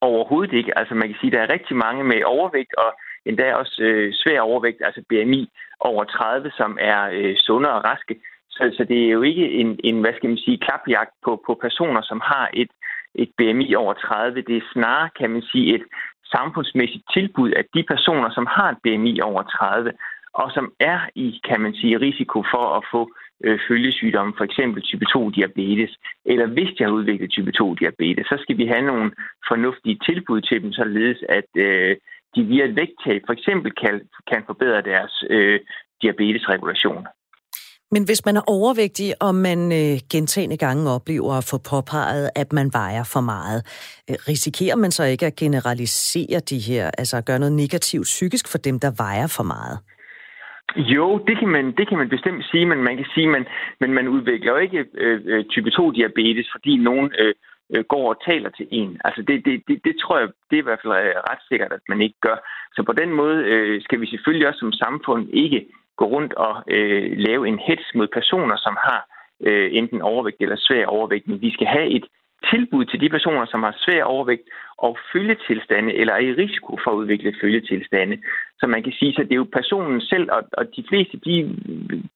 Overhovedet ikke. Altså man kan sige, at der er rigtig mange med overvægt, og endda også øh, svær overvægt, altså B M I over tredive, som er øh, sunde og raske. Så, så det er jo ikke en, en hvad skal man sige, klapjagt på, på personer, som har et, et B M I over tredive. Det er snarere, kan man sige, et samfundsmæssigt tilbud af de personer, som har et B M I over tredive, og som er i, kan man sige, risiko for at få øh, følgesygdomme, for eksempel type to-diabetes, eller hvis de har udviklet type to-diabetes, så skal vi have nogle fornuftige tilbud til dem, således at øh, de via et vægttab for eksempel kan, kan forbedre deres øh, diabetesregulation. Men hvis man er overvægtig, og man øh, gentagne gange oplever at få påpeget, at man vejer for meget, øh, risikerer man så ikke at generalisere de her, altså at gøre noget negativt psykisk for dem, der vejer for meget? Jo, det kan man, det kan man bestemt sige, men man kan sige, man, men man udvikler jo ikke øh, type to-diabetes, fordi nogen øh, går og taler til en. Altså det, det, det, det tror jeg, det er i hvert fald ret sikkert, at man ikke gør. Så på den måde øh, skal vi selvfølgelig også som samfund ikke gå rundt og øh, lave en hets mod personer, som har øh, enten overvægt eller svær overvægt. Men vi skal have et tilbud til de personer, som har svær overvægt og følgetilstande, eller er i risiko for at udvikle følgetilstande. Så man kan sige, at det er jo personen selv, og de fleste de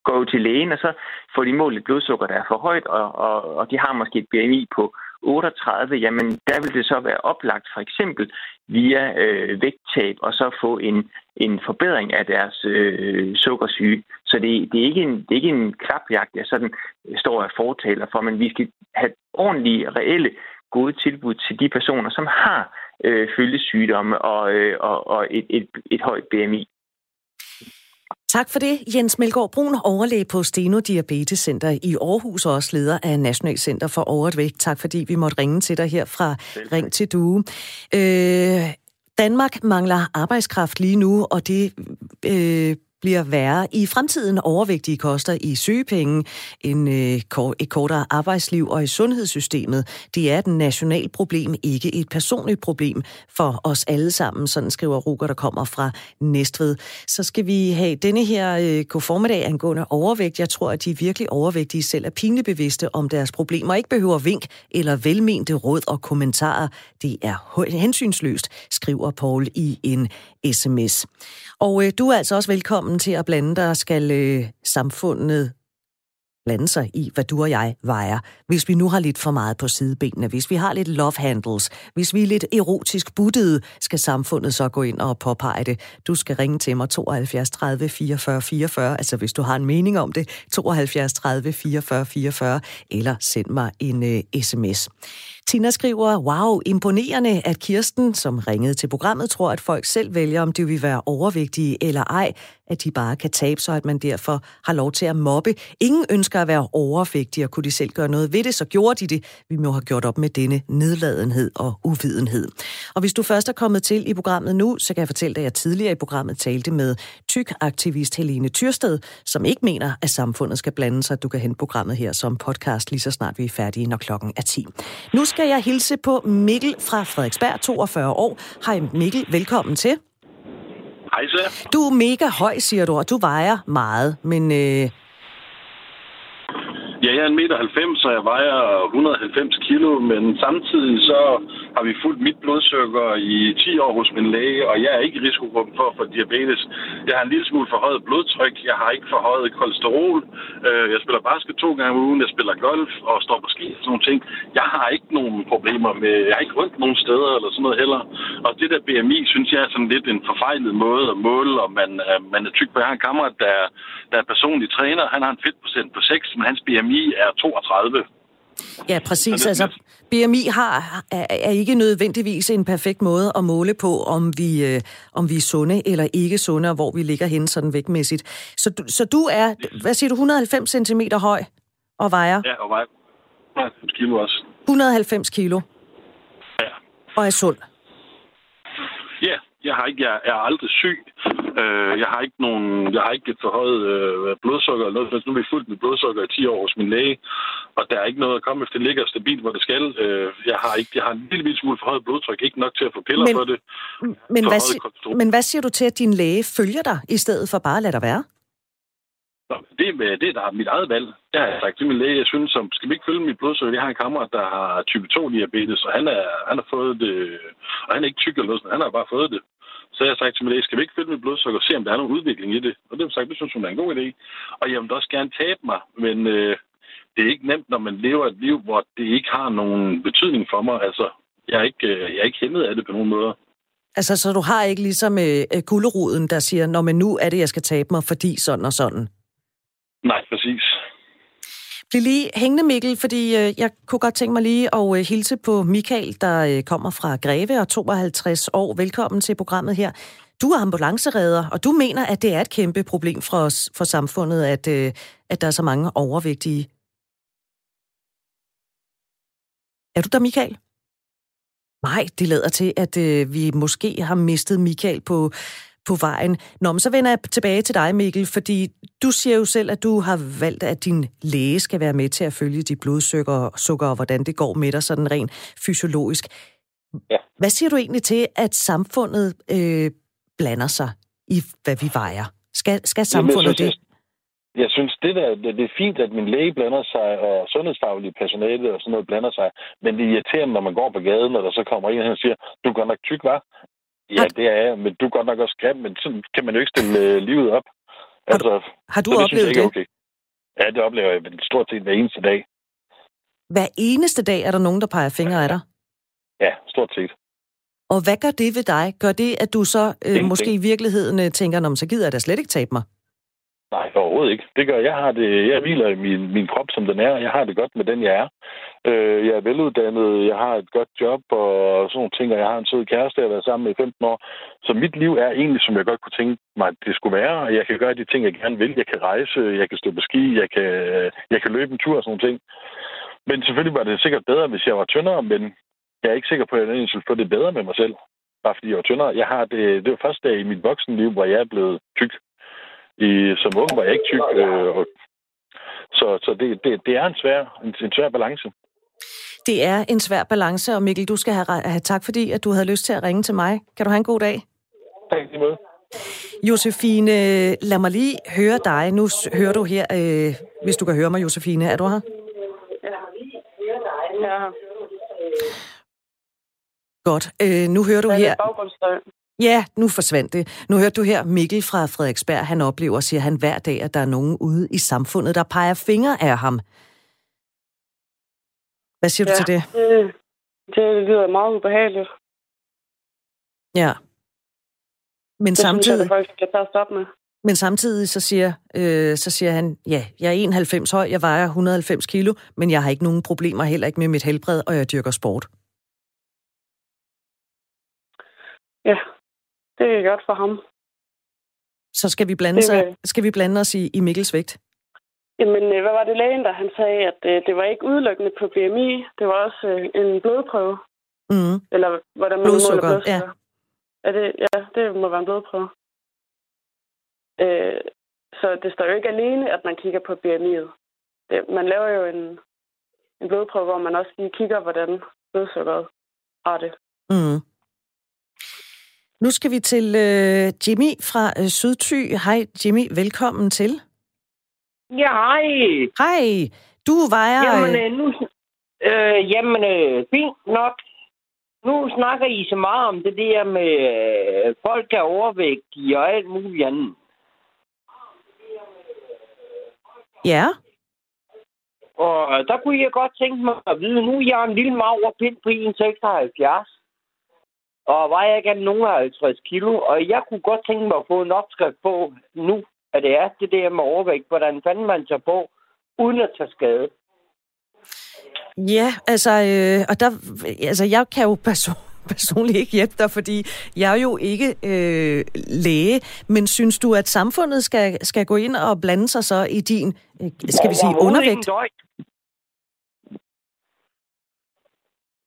går jo til lægen, og så får de målt et blodsukker, der er for højt, og, og, og de har måske et B M I på otteogtredive, jamen der vil det så være oplagt for eksempel via øh, vægttab og så få en, en forbedring af deres øh, sukkersyge. Så det, det, er ikke en, det er ikke en klapjagt, jeg sådan står og fortaler for, men vi skal have ordentlige, reelle, gode tilbud til de personer, som har øh, følgesygdomme og, øh, og, og et, et, et højt B M I. Tak for det, Jens Melgaard Brun, overlæge på Steno Diabetes Center i Aarhus og også leder af National Center for Overvægt. Tak fordi vi måtte ringe til dig her fra Ring til Due. Øh, Danmark mangler arbejdskraft lige nu, og det øh, bliver værre i fremtiden. Overvægtige koster i sygepenge, en, øh, et kortere arbejdsliv og i sundhedssystemet. Det er et nationalt problem, ikke et personligt problem for os alle sammen, sådan skriver Ruger, der kommer fra Næstved. Så skal vi have denne her øh, god formiddag angående overvægt. Jeg tror, at de virkelig overvægtige selv er pinebevidste om deres problemer, ikke behøver vink eller velmente råd og kommentarer. Det er hensynsløst, skriver Paul i en sms. Og øh, du er altså også velkommen til at blande dig, skal øh, samfundet blande sig i, hvad du og jeg vejer. Hvis vi nu har lidt for meget på sidebenene, hvis vi har lidt love handles, hvis vi er lidt erotisk buttede, skal samfundet så gå ind og påpege det. Du skal ringe til mig tooghalvfjerds tredive fireogfyrre fireogfyrre, altså hvis du har en mening om det, tooghalvfjerds tredive fireogfyrre fireogfyrre, eller send mig en øh, sms. Tina skriver, wow, imponerende, at Kirsten, som ringede til programmet, tror, at folk selv vælger, om de vil være overvægtige eller ej, at de bare kan tabe sig, at man derfor har lov til at mobbe. Ingen ønsker at være overvægtige, og kunne de selv gøre noget ved det, så gjorde de det. Vi må have gjort op med denne nedladenhed og uvidenhed. Og hvis du først er kommet til i programmet nu, så kan jeg fortælle dig, at jeg tidligere i programmet talte med tyk-aktivist Helene Thyrsted, som ikke mener, at samfundet skal blande sig. Du kan hente programmet her som podcast, lige så snart vi er færdige, når klokken er ti. Nu skal jeg hilse på Mikkel fra Frederiksberg, toogfyrre år. Hej Mikkel, velkommen til. Hej så. Du er mega høj, siger du, og du vejer meget, men... Øh... Ja, jeg er en meter halvfems, og jeg vejer et hundrede og halvfems kilo, men samtidig så har vi fulgt mit blodsukker i ti år hos min læge, og jeg er ikke i risikogruppen for at få diabetes. Jeg har en lille smule forhøjet blodtryk, jeg har ikke forhøjet kolesterol, jeg spiller basket to gange om ugen, jeg spiller golf og står på ski og sådan nogle ting. Jeg har ikke nogen problemer med, jeg har ikke rundt nogen steder eller sådan noget heller. Og det der B M I, synes jeg er sådan lidt en forfejlet måde at måle, og man, man er tyk på. Jeg har en kammerat, der, der er personlig træner, han har en fedtprocent på seks, men hans B M I er toogtredive. Ja, præcis. Altså, B M I har, er, er ikke nødvendigvis en perfekt måde at måle på, om vi, øh, om vi er sunde eller ikke sunde, og hvor vi ligger henne sådan vægtmæssigt. Så, så du er, hvad siger du, et hundrede og halvfems centimeter høj og vejer? Ja, og vejer et hundrede og halvfems kilo også. et hundrede og halvfems kilo? Ja. Og er sund? Ja, jeg, har ikke, jeg er aldrig syg. Jeg har ikke nogen, jeg har ikke et forhøjet øh, blodsukker eller noget. Nu har jeg fulgt mit blodsukker i ti år hos min læge, og der er ikke noget at komme efter. Det ligger stabilt, hvor det skal. Øh, jeg har ikke, jeg har en lille smule forhøjet blodtryk, ikke nok til at få piller men, for det. Men hvad, men hvad siger du til, at din læge følger dig, i stedet for bare at lade dig være? Nå, det, det er der mit eget valg. Jeg har sagt til min læge, jeg synes, som skal vi ikke følge mit blodsukker? Jeg har en kammerat, der har type to diabetes, og han, er, han har fået det, og han er ikke tyk eller noget, han har bare fået det. Så jeg har sagt til min læge, skal vi ikke følge mit blodsukker og se, om der er nogen udvikling i det? Og det har sagt, det synes hun er en god idé. Og jeg vil også gerne tabe mig, men øh, det er ikke nemt, når man lever et liv, hvor det ikke har nogen betydning for mig. Altså, jeg er ikke, øh, jeg er ikke hæmmet af det på nogen måder. Altså, så du har ikke ligesom øh, gulderoden, der siger, nå, men nu er det, jeg skal tabe mig, fordi sådan og sådan? Nej, præcis. Bliv lige hængende, Mikkel, fordi øh, jeg kunne godt tænke mig lige at øh, hilse på Michael, der øh, kommer fra Greve og tooghalvtreds år. Velkommen til programmet her. Du er ambulanceredder, og du mener, at det er et kæmpe problem for os, for samfundet, at, øh, at der er så mange overvægtige. Er du der, Michael? Nej, det lader til, at øh, vi måske har mistet Michael på... på vejen. Nå, men så vender jeg tilbage til dig, Mikkel, fordi du siger jo selv, at du har valgt, at din læge skal være med til at følge dit blodsukker og sukker, og hvordan det går med dig, sådan rent fysiologisk. Ja. Hvad siger du egentlig til, at samfundet øh, blander sig i, hvad vi vejer? Skal, skal samfundet det? Jeg synes, det, der, det er fint, at min læge blander sig, og sundhedsfaglige personale og sådan noget blander sig. Men det irriterer mig, når man går på gaden, og der så kommer en og siger, du er godt nok tyk, hva'? Ja, det er jeg, men du er godt nok også grim, men sådan kan man jo ikke stille livet op. Altså, har du, har du det, oplevet synes jeg, det? Okay. Ja, det oplever jeg stort set hver eneste dag. Hver eneste dag er der nogen, der peger fingre af dig? Ja, stort set. Og hvad gør det ved dig? Gør det, at du så øh, måske i virkeligheden øh, tænker, om så gider jeg da slet ikke tabe mig? Nej, overhovedet ikke. Det gør jeg. Jeg har det. Jeg hviler i min, min krop, som den er. Jeg har det godt med den, jeg er. Øh, jeg er veluddannet. Jeg har et godt job og sådan nogle ting, og jeg har en sød kæreste, jeg har været sammen med i femten år. Så mit liv er egentlig, som jeg godt kunne tænke mig, at det skulle være. Jeg kan gøre de ting, jeg gerne vil. Jeg kan rejse, jeg kan stå på ski, jeg kan, jeg kan løbe en tur og sådan nogle ting. Men selvfølgelig var det sikkert bedre, hvis jeg var tyndere, men jeg er ikke sikker på, at jeg egentlig skulle få det bedre med mig selv. Bare fordi jeg var tyndere. Jeg har det, det var første dag i mit voksenliv, hvor jeg er blevet tyk. I, som ung var jeg ikke tyk, øh, og, så, så det, det, det er en svær, en, en svær balance. Det er en svær balance, og Mikkel, du skal have, have tak, fordi at du havde lyst til at ringe til mig. Kan du have en god dag? Tak lige måde. Josefine, lad mig lige høre dig. Nu hører du her, øh, hvis du kan høre mig, Josefine. Er du her? Ja, ja. Godt. Øh, nu hører du her... Ja, nu forsvandt det. Nu hørte du her Mikkel fra Frederiksberg. Han oplever, siger han hver dag, at der er nogen ude i samfundet, der peger fingre af ham. Hvad siger ja, du til det? det? Det lyder meget ubehageligt. Ja. Men det samtidig... Synes jeg, det faktisk, jeg tager stop med. Men samtidig så siger, øh, så siger han, ja, jeg er enoghalvfems høj, jeg vejer et hundrede og halvfems kilo, men jeg har ikke nogen problemer, heller ikke med mit helbred, og jeg dyrker sport. Ja. Det er godt for ham. Så skal vi blande, sig, skal vi blande os i, i Mikkels vægt? Jamen, hvad var det lægen, der han sagde, at øh, det var ikke udelukkende på B M I, det var også øh, en blodprøve. Mm. Eller hvordan man blodsukker, måler blodsukker. Ja. Er det, ja, det må være en blodprøve. Øh, så det står jo ikke alene, at man kigger på B M I'et. Det, man laver jo en, en blodprøve, hvor man også lige kigger, hvordan blodsukkeret har det. Mm. Nu skal vi til øh, Jimmy fra øh, Sydthy. Hej Jimmy, velkommen til. Ja, hej. Hej. Du vejer... Jamen, øh, nu, øh, jamen øh, fint nok. Nu snakker I så meget om det der med øh, folk er overvægtige og alt muligt andet. Ja. Og øh, der kunne jeg godt tænke mig at vide, nu jeg er en lille magerpind på en komma seksoghalvfjerds. Og vejer ikke andet nogen halvtreds kilo, og jeg kunne godt tænke mig at få en opskrift på nu, at det er det der med overvægt, hvordan fanden man tager på, uden at tage skade. Ja, altså, øh, og der, altså jeg kan jo person, personligt ikke hjælpe dig, fordi jeg er jo ikke øh, læge, men synes du, at samfundet skal, skal gå ind og blande sig så i din, skal vi sige, undervægt?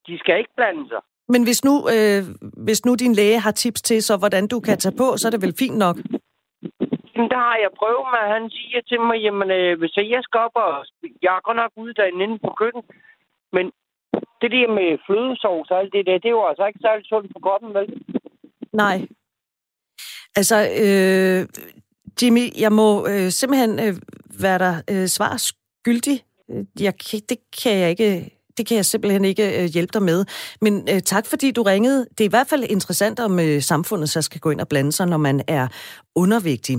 De skal ikke blande sig. Men hvis nu, øh, hvis nu din læge har tips til, så hvordan du kan tage på, så er det vel fint nok? Jamen, der har jeg prøvet med, han siger til mig, jamen, øh, hvis jeg skal op og... Jeg er godt nok uddannet inde på køkken, men det der med flødesovs og alt det der, det er jo altså ikke særlig sundt på kroppen, vel? Nej. Altså, øh, Jimmy, jeg må øh, simpelthen øh, være der øh, svar skyldig. Jeg, det kan jeg ikke... Det kan jeg simpelthen ikke øh, hjælpe dig med. Men øh, tak, fordi du ringede. Det er i hvert fald interessant, om øh, samfundet så skal gå ind og blande sig, når man er undervægtig.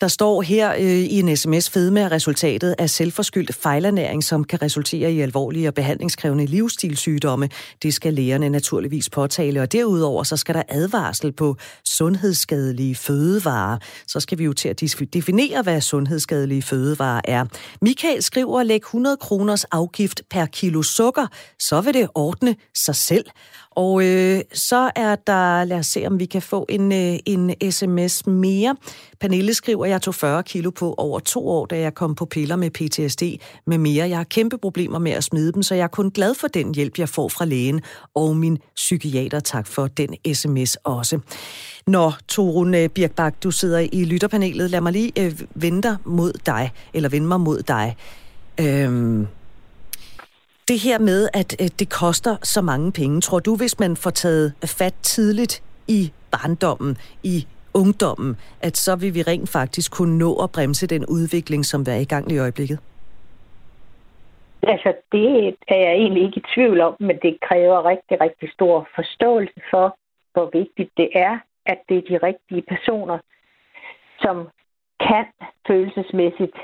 Der står her øh, i en sms, fedme er resultatet af selvforskyldt fejlernæring, som kan resultere i alvorlige og behandlingskrævende livsstilssygdomme. Det skal lægerne naturligvis påtale, og derudover så skal der advarsel på sundhedsskadelige fødevarer. Så skal vi jo til at definere, hvad sundhedsskadelige fødevarer er. Michael skriver, læg hundrede kroners afgift per kilo sukker, så vil det ordne sig selv. Og øh, så er der, lad os se, om vi kan få en, øh, en sms mere. Pernille skriver, jeg tog fyrre kilo på over to år, da jeg kom på piller med P T S D med mere. Jeg har kæmpe problemer med at smide dem, så jeg er kun glad for den hjælp, jeg får fra lægen og min psykiater. Tak for den sms også. Nå, Torun Birkbak, du sidder i lytterpanelet. Lad mig lige øh, vende mod dig, eller vende mig mod dig. Øhm Det her med, at det koster så mange penge, tror du, hvis man får taget fat tidligt i barndommen, i ungdommen, at så vil vi rent faktisk kunne nå at bremse den udvikling, som er i gang i øjeblikket? Altså, det er jeg egentlig ikke i tvivl om, men det kræver rigtig, rigtig stor forståelse for, hvor vigtigt det er, at det er de rigtige personer, som kan følelsesmæssigt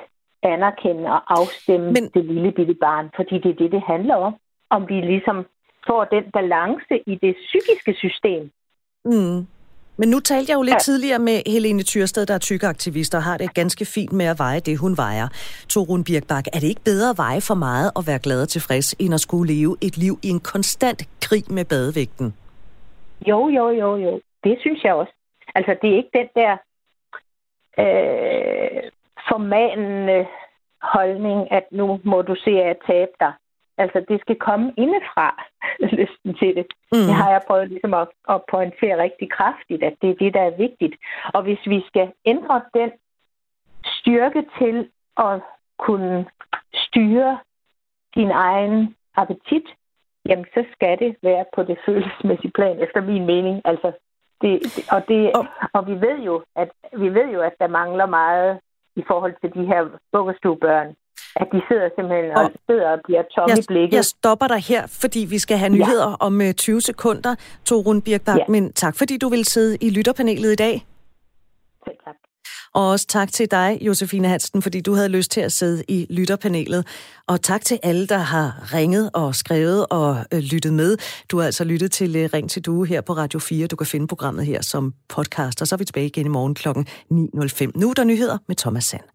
anerkende og afstemme men... det lille bitte barn, fordi det er det, det handler om. Om vi ligesom får den balance i det psykiske system. Mm. Men nu talte jeg jo lidt ja. tidligere med Helene Thyrsted, der er tykaktivist og har det ganske fint med at veje det, hun vejer. Torun Birkbak, er det ikke bedre at veje for meget og være glad og tilfreds, end at skulle leve et liv i en konstant krig med badevægten? Jo, jo, jo, jo. Det synes jeg også. Altså, det er ikke den der øh, formanende holdning, at nu må du se at tabe dig. Altså, det skal komme indefra, lysten til det. Mm. Det har jeg prøvet ligesom at, at pointere rigtig kraftigt, at det er det, der er vigtigt. Og hvis vi skal ændre den styrke til at kunne styre din egen appetit, jamen, så skal det være på det følelsesmæssige plan, efter min mening. Altså, det, det, og det, oh. og vi, ved jo, at, vi ved jo, at der mangler meget i forhold til de her vuggestuebørn. At de sidder simpelthen og, og, sidder og bliver tomme i blikket. Jeg stopper dig her, fordi vi skal have nyheder ja. om tyve sekunder, Torun Birkbak. Ja. Men tak, fordi du vil sidde i lytterpanelet i dag. Selv tak. Og også tak til dig, Josefine Hansen, fordi du havde lyst til at sidde i lytterpanelet. Og tak til alle, der har ringet og skrevet og øh, lyttet med. Du har altså lyttet til øh, Ring til Due her på Radio fire. Du kan finde programmet her som podcast, og så er vi tilbage igen i morgen klokken ni nul fem. Nu er der nyheder med Thomas Sand.